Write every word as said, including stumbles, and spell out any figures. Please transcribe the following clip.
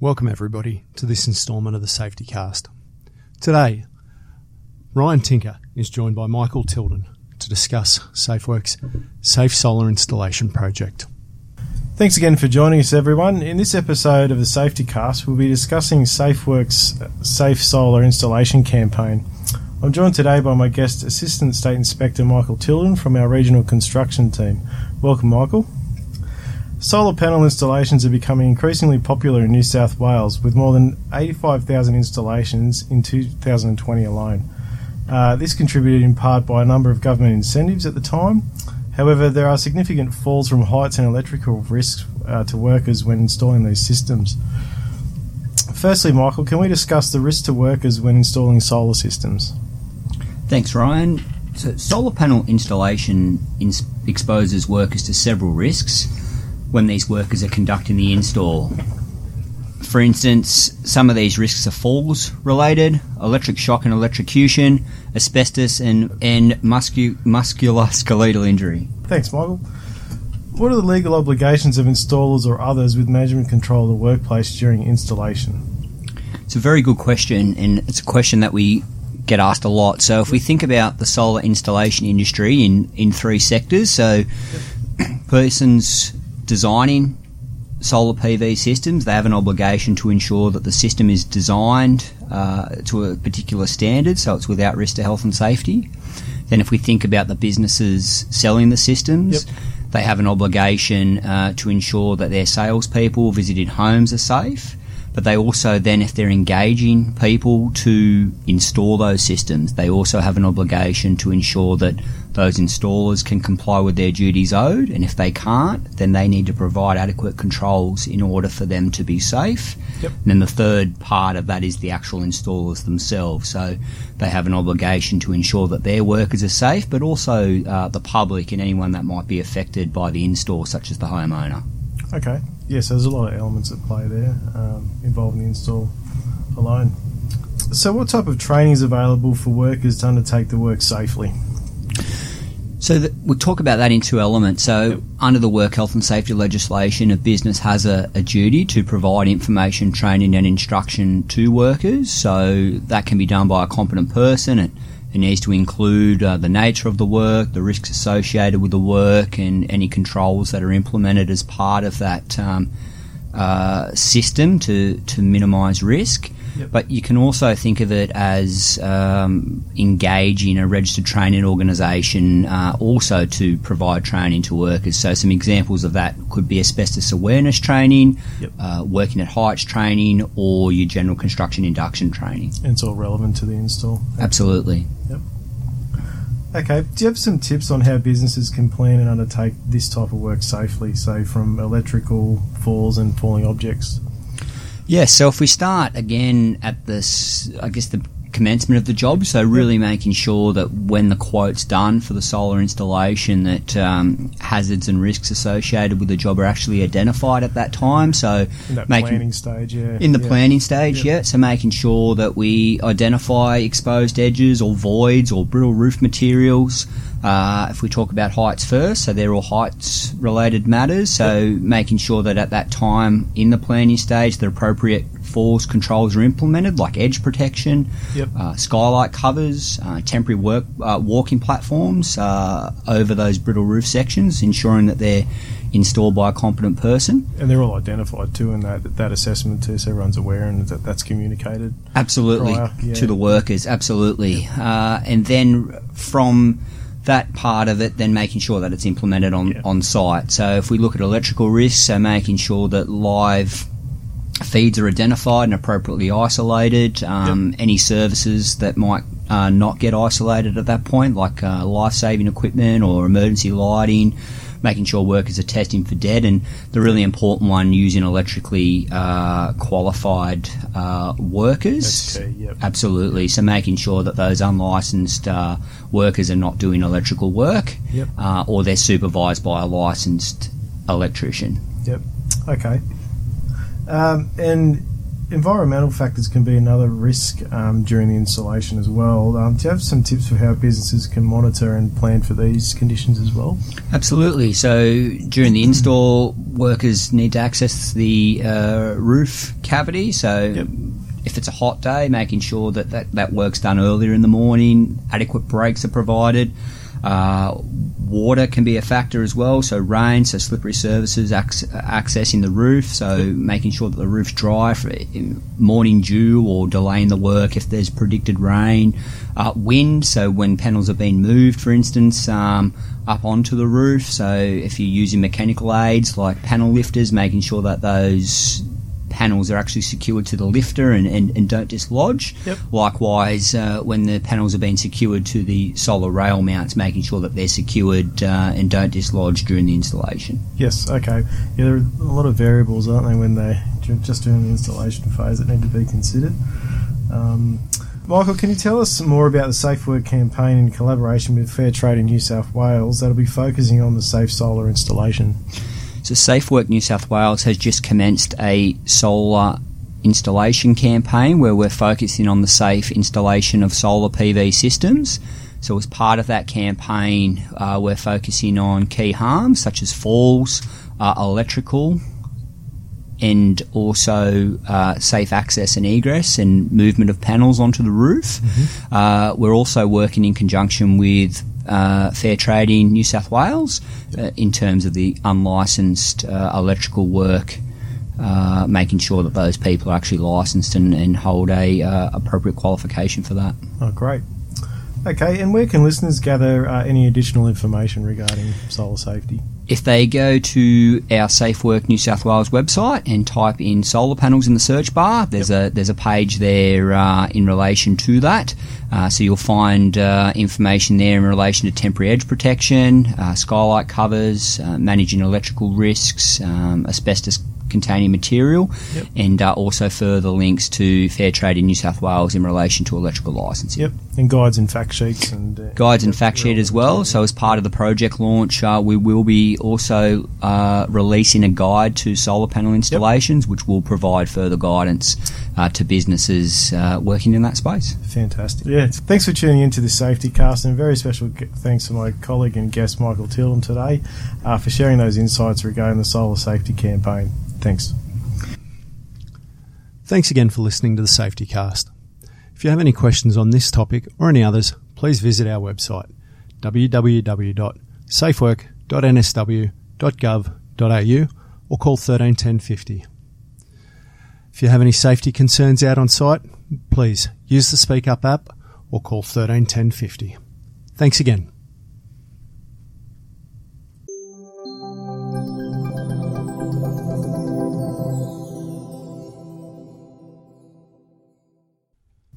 Welcome everybody to this instalment of the Safety Cast. Today, Ryan Tinker is joined by Michael Tilden to discuss SafeWorks' Safe Solar Installation Project. Thanks again for joining us everyone. In this episode of the Safety Cast, we'll be discussing SafeWorks' Safe Solar Installation Campaign. I'm joined today by my guest, Assistant State Inspector Michael Tilden from our Regional Construction Team. Welcome, Michael. Solar panel installations are becoming increasingly popular in New South Wales, with more than eighty-five thousand installations in two thousand twenty alone. Uh, this contributed in part by a number of government incentives at the time. However, there are significant falls from heights and electrical risks uh, to workers when installing these systems. Firstly, Michael, can we discuss the risks to workers when installing solar systems? Thanks, Ryan. So, solar panel installation ins- exposes workers to several risks when these workers are conducting the install. For instance, some of these risks are falls related, electric shock and electrocution, asbestos and, and muscu- musculoskeletal injury. Thanks, Michael. What are the legal obligations of installers or others with management control of the workplace during installation? It's a very good question, and it's a question that we get asked a lot. So if we think about the solar installation industry in, in three sectors, so yep. persons designing solar P V systems, they have an obligation to ensure that the system is designed uh, to a particular standard, so it's without risk to health and safety. Then if we think about the businesses selling the systems, yep. they have an obligation uh, to ensure that their salespeople visiting homes are safe, but they also then, if they're engaging people to install those systems, they also have an obligation to ensure that those installers can comply with their duties owed, and if they can't, then they need to provide adequate controls in order for them to be safe. Yep. And then the third part of that is the actual installers themselves. So they have an obligation to ensure that their workers are safe, but also uh, the public and anyone that might be affected by the install, such as the homeowner. Okay. Yeah, so there's a lot of elements at play there um, involving the install alone. So what type of training is available for workers to undertake the work safely? So the, we'll talk about that in two elements. So yep. under the work health and safety legislation, a business has a, a duty to provide information, training and instruction to workers. So that can be done by a competent person. It, it needs to include uh, the nature of the work, the risks associated with the work and any controls that are implemented as part of that um, uh, system to, to minimise risk. Yep. But you can also think of it as um, engaging a registered training organisation uh, also to provide training to workers. So some examples of that could be asbestos awareness training, yep. uh, working at heights training, or your general construction induction training. And it's all relevant to the install. Absolutely. Yep. Okay. Do you have some tips on how businesses can plan and undertake this type of work safely, say from electrical falls and falling objects? Yeah, so if we start again at this, I guess the commencement of the job, so really making sure that when the quote's done for the solar installation that um, hazards and risks associated with the job are actually identified at that time. So in that making, planning stage, yeah. In the yeah. planning stage, yeah. yeah. So making sure that we identify exposed edges or voids or brittle roof materials. Uh, if we talk about heights first, so they're all heights-related matters, so yep. making sure that at that time in the planning stage the appropriate falls controls are implemented, like edge protection, yep. uh, skylight covers, uh, temporary work, uh, walking platforms uh, over those brittle roof sections, ensuring that they're installed by a competent person. And they're all identified too in that that assessment too, so everyone's aware and that that's communicated. Absolutely, yeah. to the workers, absolutely. Yep. Uh, and then from that part of it, then making sure that it's implemented on, yeah. on site. So if we look at electrical risks, so making sure that live feeds are identified and appropriately isolated, um, yep. any services that might uh, not get isolated at that point, like uh, life-saving equipment or emergency lighting, making sure workers are testing for dead, and the really important one, using electrically uh, qualified uh, workers. Okay, yep. Absolutely. So making sure that those unlicensed uh, workers are not doing electrical work, yep. uh, or they're supervised by a licensed electrician. Yep. Okay. Um, and Environmental factors can be another risk um, during the installation as well. Um, do you have some tips for how businesses can monitor and plan for these conditions as well? Absolutely. So during the install, workers need to access the uh, roof cavity. So yep. If it's a hot day, making sure that, that that work's done earlier in the morning, adequate breaks are provided. Uh, water can be a factor as well, so rain, so slippery surfaces, ac- accessing the roof, so making sure that the roof's dry for morning dew or delaying the work if there's predicted rain. Uh, wind, so when panels have been moved, for instance, um, up onto the roof, so if you're using mechanical aids like panel lifters, making sure that those panels are actually secured to the lifter and, and, and don't dislodge. Yep. Likewise, uh, when the panels have been secured to the solar rail mounts, making sure that they're secured uh, and don't dislodge during the installation. Yes, okay. Yeah, there are a lot of variables, aren't there, when they just during the installation phase that need to be considered. Um, Michael, can you tell us more about the SafeWork campaign in collaboration with Fair Trading New South Wales that'll be focusing on the safe solar installation? So SafeWork New South Wales has just commenced a solar installation campaign where we're focusing on the safe installation of solar P V systems. So as part of that campaign, uh, we're focusing on key harms such as falls, uh, electrical, and also uh, safe access and egress and movement of panels onto the roof. Mm-hmm. Uh, we're also working in conjunction with Uh, Fair Trading New South Wales uh, in terms of the unlicensed uh, electrical work, uh, making sure that those people are actually licensed and, and hold a uh, appropriate qualification for that. Oh, great. Okay, and where can listeners gather uh, any additional information regarding solar safety? If they go to our SafeWork New South Wales website and type in solar panels in the search bar, there's yep. a there's a page there uh, in relation to that. Uh, so you'll find uh, information there in relation to temporary edge protection, uh, skylight covers, uh, managing electrical risks, um, asbestos containing material, yep. and uh, also further links to Fair Trade in New South Wales in relation to electrical licensing. Yep, and guides and fact sheets. and uh, Guides and fact sheet as well. So as part of the project launch, uh, we will be also uh, releasing a guide to solar panel installations, yep. which will provide further guidance uh, to businesses uh, working in that space. Fantastic. Yeah, thanks for tuning into this Safety Cast, and a very special thanks to my colleague and guest Michael Tilden today uh, for sharing those insights regarding the solar safety campaign. Thanks. Thanks again for listening to the Safety Cast. If you have any questions on this topic or any others, please visit our website w w w dot safework dot n s w dot gov dot a u or call one three one zero five zero. If you have any safety concerns out on site, please use the Speak Up app or call one three one zero five zero. Thanks again. Thank you.